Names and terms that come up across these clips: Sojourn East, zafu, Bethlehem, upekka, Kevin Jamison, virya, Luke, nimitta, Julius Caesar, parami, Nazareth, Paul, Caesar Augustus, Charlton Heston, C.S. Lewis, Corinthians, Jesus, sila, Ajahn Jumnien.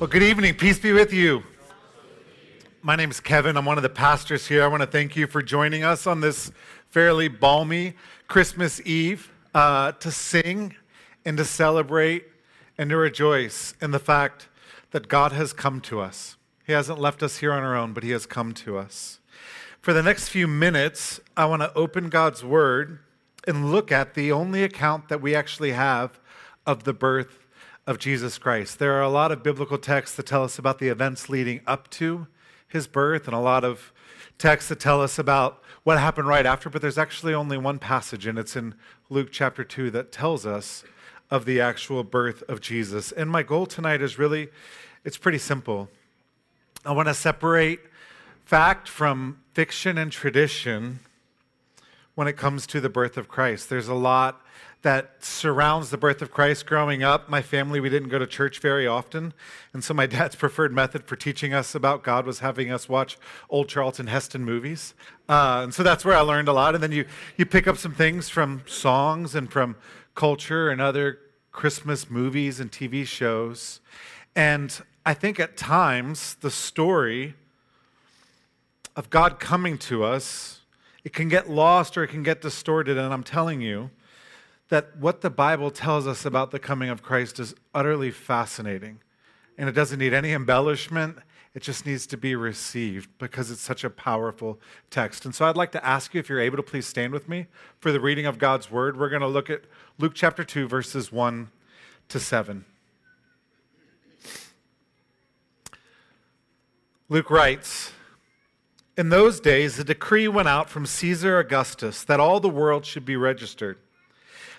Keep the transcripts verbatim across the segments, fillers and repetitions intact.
Well, good evening. Peace be with you. My name is Kevin. I'm one of the pastors here. I want to thank you for joining us on this fairly balmy Christmas Eve uh, to sing and to celebrate and to rejoice in the fact that God has come to us. He hasn't left us here on our own, but he has come to us. For the next few minutes, I want to open God's Word and look at the only account that we actually have of the birth of Jesus Christ. There are a lot of biblical texts that tell us about the events leading up to his birth and a lot of texts that tell us about what happened right after, but there's actually only one passage, and it's in Luke chapter two that tells us of the actual birth of Jesus. And my goal tonight is really, it's pretty simple. I want to separate fact from fiction and tradition when it comes to the birth of Christ. There's a lot that surrounds the birth of Christ. Growing up, my family, we didn't go to church very often, and so my dad's preferred method for teaching us about God was having us watch old Charlton Heston movies, uh, and so that's where I learned a lot. And then you you pick up some things from songs and from culture and other Christmas movies and T V shows, and I think at times the story of God coming to us, it can get lost or it can get distorted, and I'm telling you, that what the Bible tells us about the coming of Christ is utterly fascinating. And it doesn't need any embellishment. It just needs to be received because it's such a powerful text. And so I'd like to ask you, if you're able to please stand with me for the reading of God's Word. We're going to look at Luke chapter two, verses one to seven. Luke writes, "In those days, a decree went out from Caesar Augustus that all the world should be registered.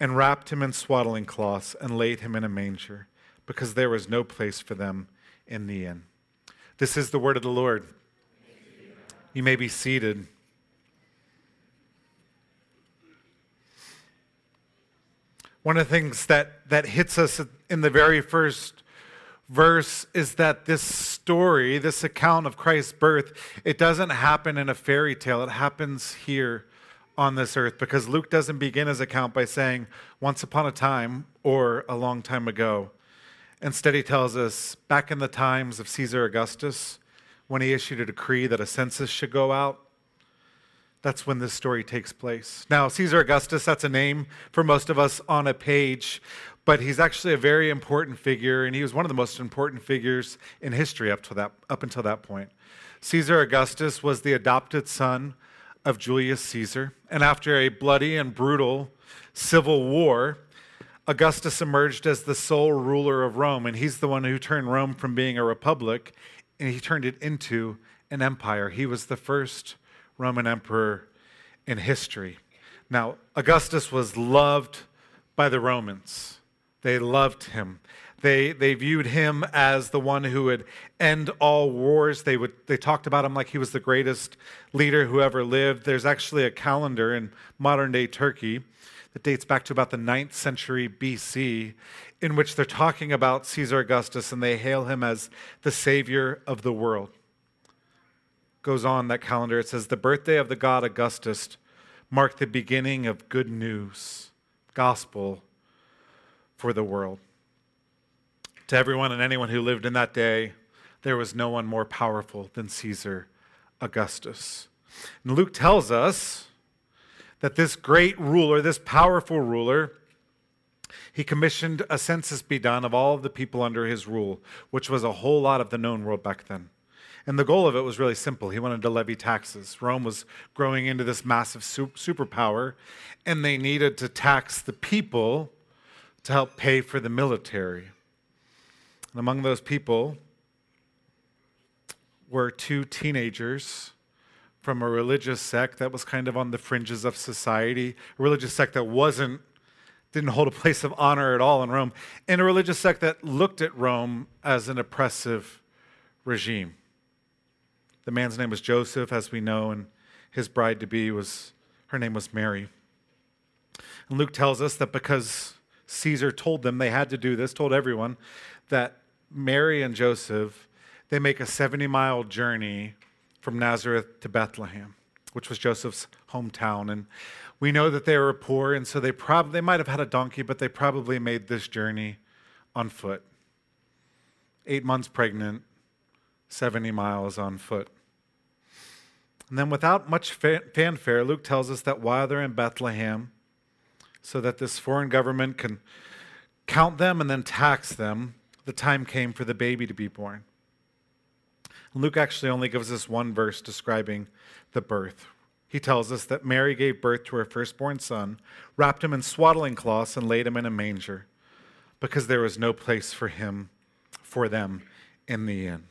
and wrapped him in swaddling cloths and laid him in a manger, because there was no place for them in the inn." This is the word of the Lord. You may be seated. One of the things that, that hits us in the very first verse is that this story, this account of Christ's birth, it doesn't happen in a fairy tale. It happens here on this earth, because Luke doesn't begin his account by saying once upon a time or a long time ago. Instead, he tells us back in the times of Caesar Augustus, when he issued a decree that a census should go out, that's when this story takes place. Now, Caesar Augustus, that's a name for most of us on a page, but he's actually a very important figure, and he was one of the most important figures in history up to that, up until that point. Caesar Augustus was the adopted son of Julius Caesar, and after a bloody and brutal civil war, Augustus emerged as the sole ruler of Rome, and he's the one who turned Rome from being a republic, and he turned it into an empire. He was the first Roman emperor in history. Now, Augustus was loved by the Romans. They loved him. They they viewed him as the one who would end all wars. They would they talked about him like he was the greatest leader who ever lived. There's actually a calendar in modern-day Turkey that dates back to about the ninth century B C, in which they're talking about Caesar Augustus, and they hail him as the savior of the world. Goes on that calendar, it says, "The birthday of the god Augustus marked the beginning of good news, gospel for the world. To everyone and anyone who lived in that day, there was no one more powerful than Caesar Augustus." And Luke tells us that this great ruler, this powerful ruler, he commissioned a census be done of all of the people under his rule, which was a whole lot of the known world back then. And the goal of it was really simple. He wanted to levy taxes. Rome was growing into this massive superpower, and they needed to tax the people to help pay for the military. And among those people were two teenagers from a religious sect that was kind of on the fringes of society, a religious sect that wasn't, didn't hold a place of honor at all in Rome, and a religious sect that looked at Rome as an oppressive regime. The man's name was Joseph, as we know, and his bride-to-be was, her name was Mary. And Luke tells us that because Caesar told them they had to do this, told everyone, that Mary and Joseph, they make a seventy-mile journey from Nazareth to Bethlehem, which was Joseph's hometown. And we know that they were poor, and so they probably they might have had a donkey, but they probably made this journey on foot. Eight months pregnant, seventy miles on foot. And then without much fanfare, Luke tells us that while they're in Bethlehem, so that this foreign government can count them and then tax them, the time came for the baby to be born. Luke actually only gives us one verse describing the birth. He tells us that Mary gave birth to her firstborn son, wrapped him in swaddling cloths, and laid him in a manger, because there was no place for him, for them, in the inn.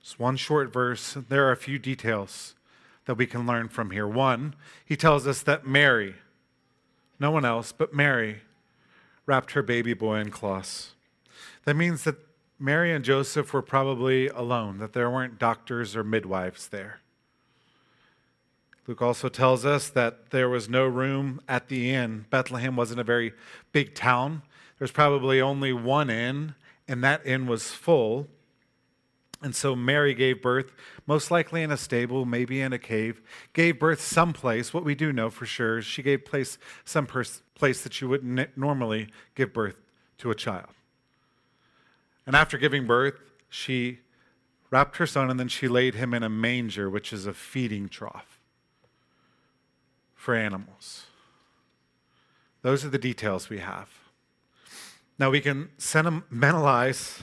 It's one short verse. There are a few details that we can learn from here. One, he tells us that Mary, no one else but Mary, wrapped her baby boy in cloths. That means that Mary and Joseph were probably alone, that there weren't doctors or midwives there. Luke also tells us that there was no room at the inn. Bethlehem wasn't a very big town. There's probably only one inn, and that inn was full. And so Mary gave birth, most likely in a stable, maybe in a cave, gave birth someplace. What we do know for sure is she gave place some pers- place that you wouldn't normally give birth to a child. And after giving birth, she wrapped her son, and then she laid him in a manger, which is a feeding trough for animals. Those are the details we have. Now, we can sentimentalize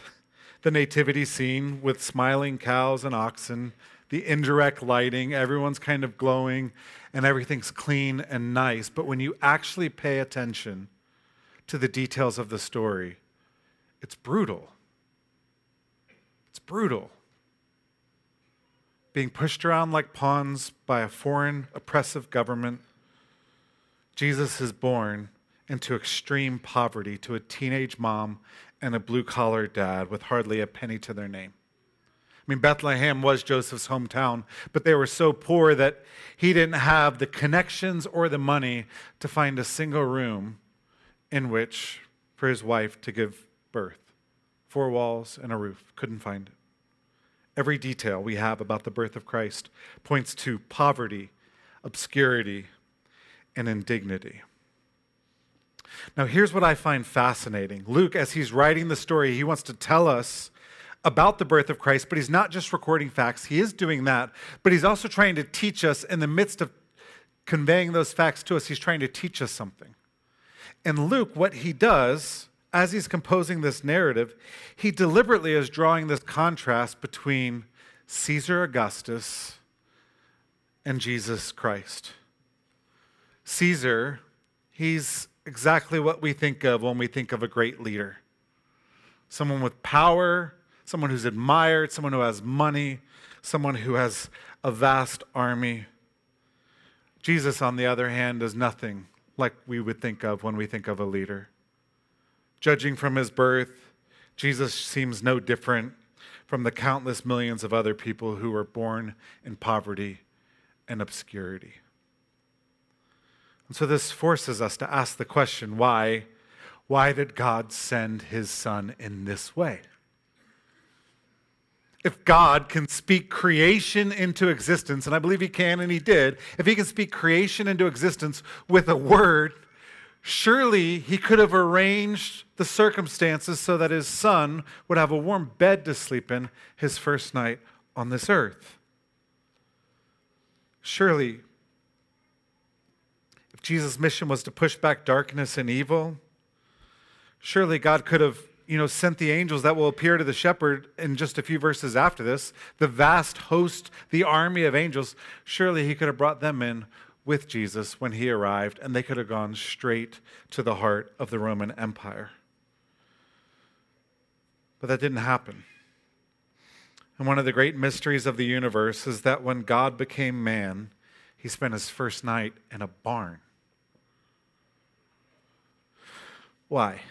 the nativity scene with smiling cows and oxen, the indirect lighting, everyone's kind of glowing, and everything's clean and nice. But when you actually pay attention to the details of the story, it's brutal. It's brutal. Being pushed around like pawns by a foreign, oppressive government, Jesus is born into extreme poverty to a teenage mom and a blue-collar dad with hardly a penny to their name. I mean, Bethlehem was Joseph's hometown, but they were so poor that he didn't have the connections or the money to find a single room in which for his wife to give birth. Four walls and a roof. Couldn't find it. Every detail we have about the birth of Christ points to poverty, obscurity, and indignity. Now, here's what I find fascinating. Luke, as he's writing the story, he wants to tell us about the birth of Christ, but he's not just recording facts. He is doing that, but he's also trying to teach us, in the midst of conveying those facts to us, he's trying to teach us something. And Luke, what he does, as he's composing this narrative, he deliberately is drawing this contrast between Caesar Augustus and Jesus Christ. Caesar, he's exactly what we think of when we think of a great leader. Someone with power, someone who's admired, someone who has money, someone who has a vast army. Jesus, on the other hand, is nothing like we would think of when we think of a leader. Judging from his birth, Jesus seems no different from the countless millions of other people who were born in poverty and obscurity. And so this forces us to ask the question, why, why did God send his son in this way? If God can speak creation into existence, and I believe he can and he did, if he can speak creation into existence with a word, surely he could have arranged the circumstances so that his son would have a warm bed to sleep in his first night on this earth. Surely, if Jesus' mission was to push back darkness and evil, surely God could have, you know, sent the angels that will appear to the shepherd in just a few verses after this, the vast host, the army of angels, surely he could have brought them in with Jesus when he arrived, and they could have gone straight to the heart of the Roman Empire. But that didn't happen. And one of the great mysteries of the universe is that when God became man, he spent his first night in a barn. Why?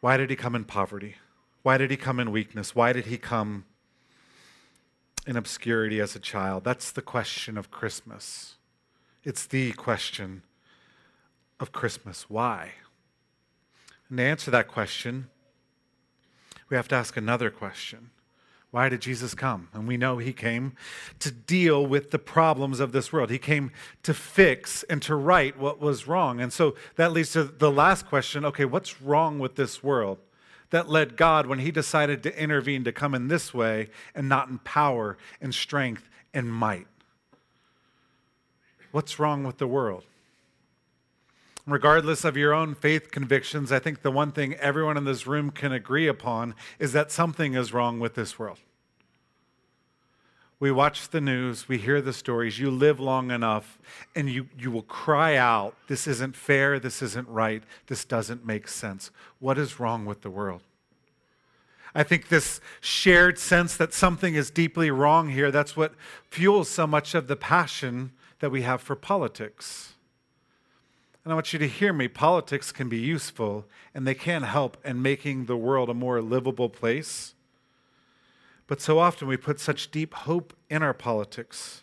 Why did he come in poverty? Why did he come in weakness? Why did he come in obscurity as a child? That's the question of Christmas. It's the question of Christmas. Why? And to answer that question, we have to ask another question. Why did Jesus come? And we know he came to deal with the problems of this world. He came to fix and to right what was wrong. And so that leads to the last question. Okay, what's wrong with this world? That led God, when he decided to intervene, to come in this way and not in power and strength and might. What's wrong with the world? Regardless of your own faith convictions, I think the one thing everyone in this room can agree upon is that something is wrong with this world. We watch the news, we hear the stories, you live long enough, and you, you will cry out, this isn't fair, this isn't right, this doesn't make sense. What is wrong with the world? I think this shared sense that something is deeply wrong here, that's what fuels so much of the passion that we have for politics. And I want you to hear me, politics can be useful, and they can help in making the world a more livable place. But so often we put such deep hope in our politics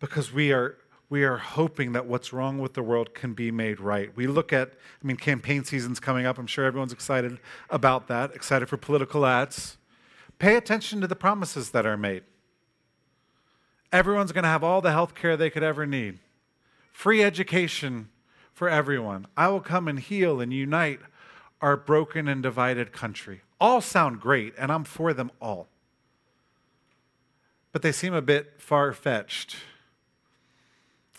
because we are we are hoping that what's wrong with the world can be made right. We look at, I mean, campaign season's coming up. I'm sure everyone's excited about that, excited for political ads. Pay attention to the promises that are made. Everyone's going to have all the health care they could ever need. Free education for everyone. I will come and heal and unite our broken and divided country. All sound great, and I'm for them all. But they seem a bit far-fetched.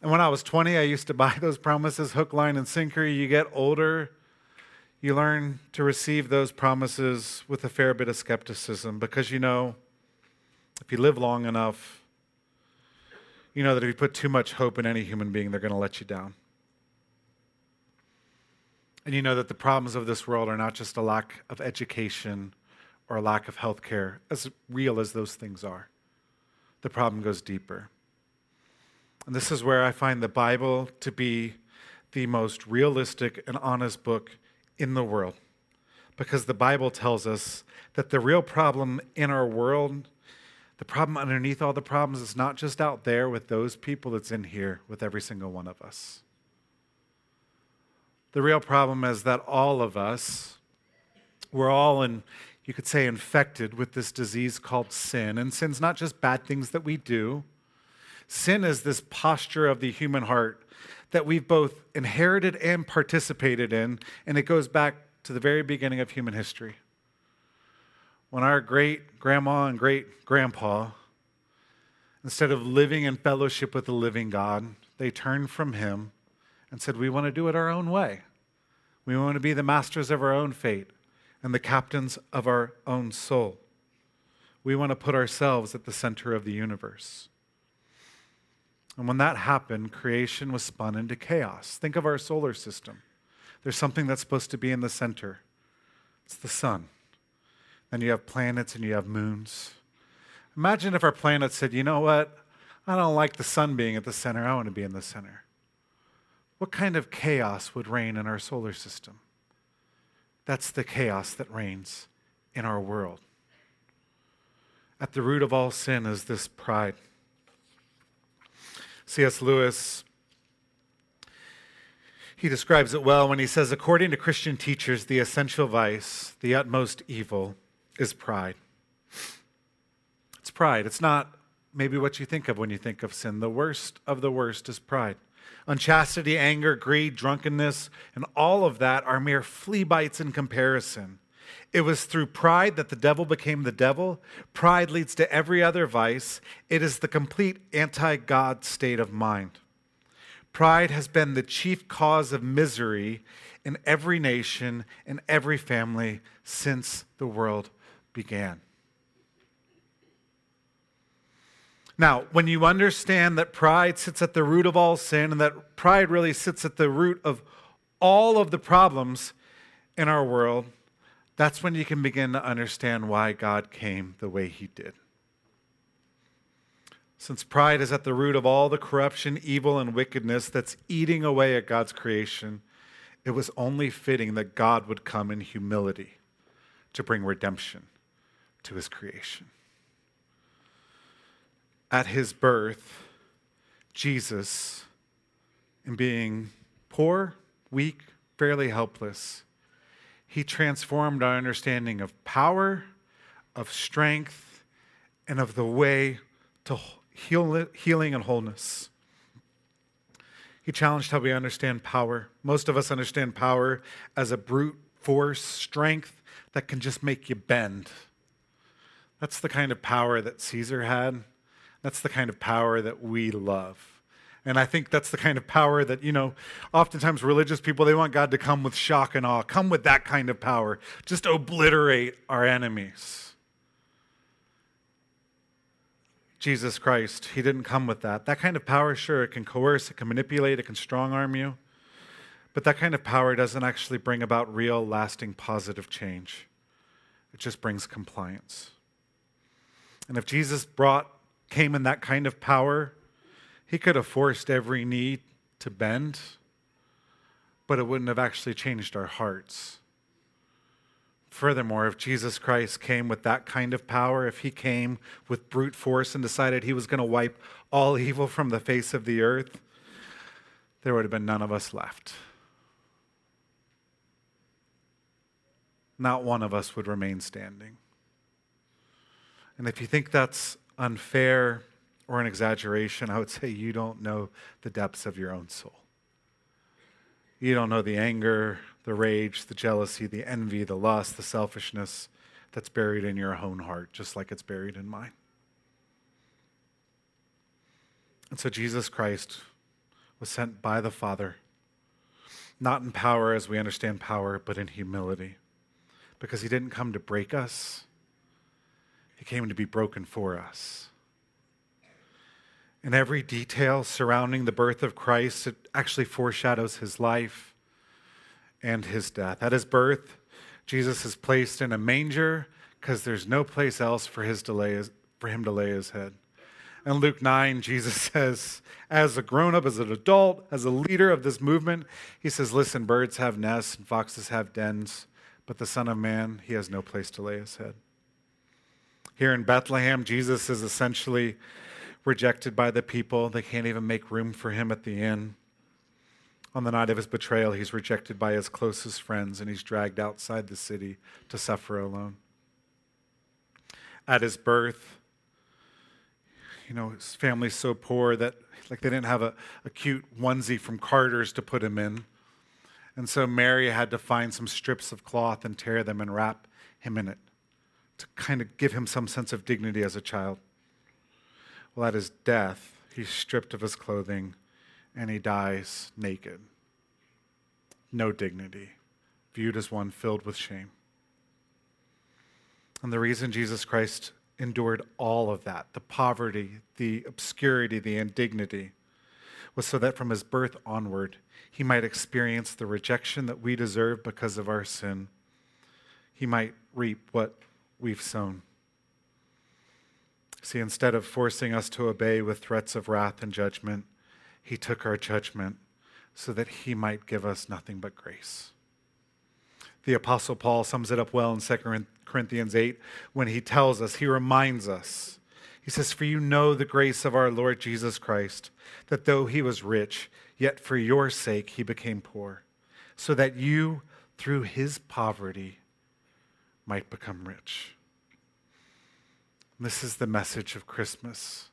And when I was twenty, I used to buy those promises, hook, line, and sinker. You get older, you learn to receive those promises with a fair bit of skepticism because you know, if you live long enough, you know that if you put too much hope in any human being, they're going to let you down. And you know that the problems of this world are not just a lack of education or a lack of health care, as real as those things are. The problem goes deeper. And this is where I find the Bible to be the most realistic and honest book in the world, because the Bible tells us that the real problem in our world, the problem underneath all the problems, is not just out there with those people, it's in here with every single one of us. The real problem is that all of us, we're all in, you could say, infected with this disease called sin. And sin's not just bad things that we do. Sin is this posture of the human heart that we've both inherited and participated in, and it goes back to the very beginning of human history. When our great-grandma and great-grandpa, instead of living in fellowship with the living God, they turned from him and said, we want to do it our own way. We want to be the masters of our own fate and the captains of our own soul. We want to put ourselves at the center of the universe. And when that happened, creation was spun into chaos. Think of our solar system. There's something that's supposed to be in the center. It's the sun. Then you have planets and you have moons. Imagine if our planet said, you know what? I don't like the sun being at the center. I want to be in the center. What kind of chaos would reign in our solar system? That's the chaos that reigns in our world. At the root of all sin is this pride. C S Lewis, he describes it well when he says, according to Christian teachers, the essential vice, the utmost evil, is pride. It's pride. It's not maybe what you think of when you think of sin. The worst of the worst is pride. Unchastity, anger, greed, drunkenness, and all of that are mere flea bites in comparison. It was through pride that the devil became the devil. Pride leads to every other vice. It is the complete anti-God state of mind. Pride has been the chief cause of misery in every nation, in every family, since the world began. Now, when you understand that pride sits at the root of all sin and that pride really sits at the root of all of the problems in our world, that's when you can begin to understand why God came the way he did. Since pride is at the root of all the corruption, evil, and wickedness that's eating away at God's creation, it was only fitting that God would come in humility to bring redemption to his creation. at his birth, Jesus, in being poor, weak, fairly helpless, he transformed our understanding of power, of strength, and of the way to heal, healing and wholeness. He challenged how we understand power. Most of us understand power as a brute force, strength that can just make you bend. That's the kind of power that Caesar had. That's the kind of power that we love. And I think that's the kind of power that, you know, oftentimes religious people, they want God to come with shock and awe. Come with that kind of power. Just obliterate our enemies. Jesus Christ, he didn't come with that. That kind of power, sure, it can coerce, it can manipulate, it can strong arm you. But that kind of power doesn't actually bring about real, lasting, positive change. It just brings compliance. And if Jesus brought, came in that kind of power, he could have forced every knee to bend, but it wouldn't have actually changed our hearts. Furthermore, if Jesus Christ came with that kind of power, if he came with brute force and decided he was going to wipe all evil from the face of the earth, there would have been none of us left. Not one of us would remain standing. And if you think that's unfair or an exaggeration, I would say you don't know the depths of your own soul. You don't know the anger, the rage, the jealousy, the envy, the lust, the selfishness that's buried in your own heart, just like it's buried in mine. And so Jesus Christ was sent by the Father, not in power as we understand power, but in humility, because he didn't come to break us. He came to be broken for us. And every detail surrounding the birth of Christ, it actually foreshadows his life and his death. At his birth, Jesus is placed in a manger because there's no place else for his to lay, for him to lay his head. In Luke nine, Jesus says, as a grown-up, as an adult, as a leader of this movement, he says, listen, birds have nests and foxes have dens, but the Son of Man, he has no place to lay his head. Here in Bethlehem, Jesus is essentially rejected by the people. They can't even make room for him at the inn. On the night of his betrayal, he's rejected by his closest friends, and he's dragged outside the city to suffer alone. At his birth, you know, his family's so poor that like they didn't have a, a cute onesie from Carter's to put him in. And so Mary had to find some strips of cloth and tear them and wrap him in it, to kind of give him some sense of dignity as a child. Well, at his death, he's stripped of his clothing and he dies naked. No dignity, viewed as one filled with shame. And the reason Jesus Christ endured all of that, the poverty, the obscurity, the indignity, was so that from his birth onward, he might experience the rejection that we deserve because of our sin. He might reap what we've sown. See, instead of forcing us to obey with threats of wrath and judgment, he took our judgment so that he might give us nothing but grace. The Apostle Paul sums it up well in Second Corinthians eight when he tells us, he reminds us, he says, for you know the grace of our Lord Jesus Christ, that though he was rich, yet for your sake he became poor, so that you, through his poverty, might become rich. And this is the message of Christmas.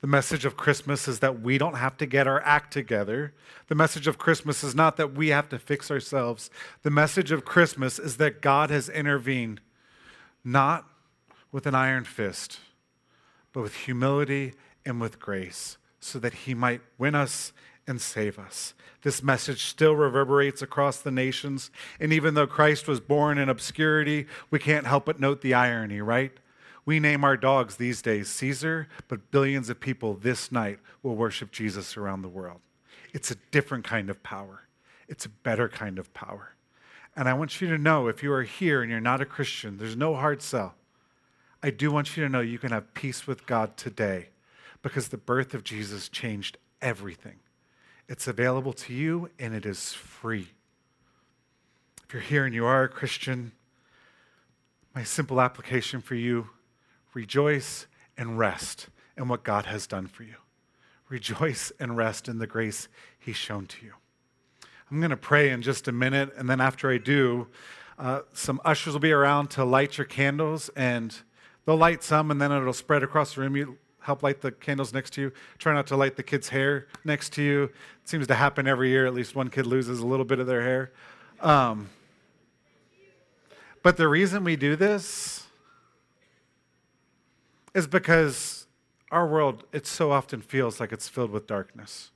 The message of Christmas is that we don't have to get our act together. The message of Christmas is not that we have to fix ourselves. The message of Christmas is that God has intervened, not with an iron fist, but with humility and with grace, so that he might win us and save us. This message still reverberates across the nations. And even though Christ was born in obscurity, we can't help but note the irony, right? We name our dogs these days Caesar, but billions of people this night will worship Jesus around the world. It's a different kind of power. It's a better kind of power. And I want you to know, if you are here and you're not a Christian, there's no hard sell. I do want you to know you can have peace with God today, because the birth of Jesus changed everything. It's available to you, and it is free. If you're here and you are a Christian, my simple application for you, rejoice and rest and what God has done for you. Rejoice and rest in the grace he's shown to you. I'm going to pray in just a minute, and then after I do, uh, some ushers will be around to light your candles, and they'll light some, and then it'll spread across the room. You help light the candles next to you. Try not to light the kid's hair next to you. It seems to happen every year. At least one kid loses a little bit of their hair. Um, but the reason we do this is because our world, it so often feels like it's filled with darkness.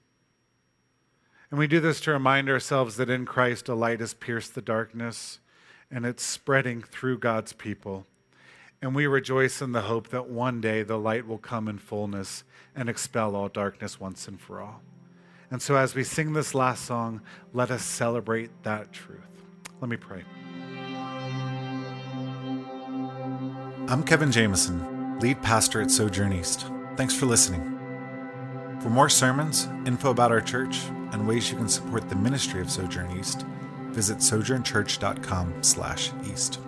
And we do this to remind ourselves that in Christ, a light has pierced the darkness, and it's spreading through God's people. And we rejoice in the hope that one day the light will come in fullness and expel all darkness once and for all. And so as we sing this last song, let us celebrate that truth. Let me pray. I'm Kevin Jamison, lead pastor at Sojourn East. Thanks for listening. For more sermons, info about our church, and ways you can support the ministry of Sojourn East, visit sojourn church dot com slash east.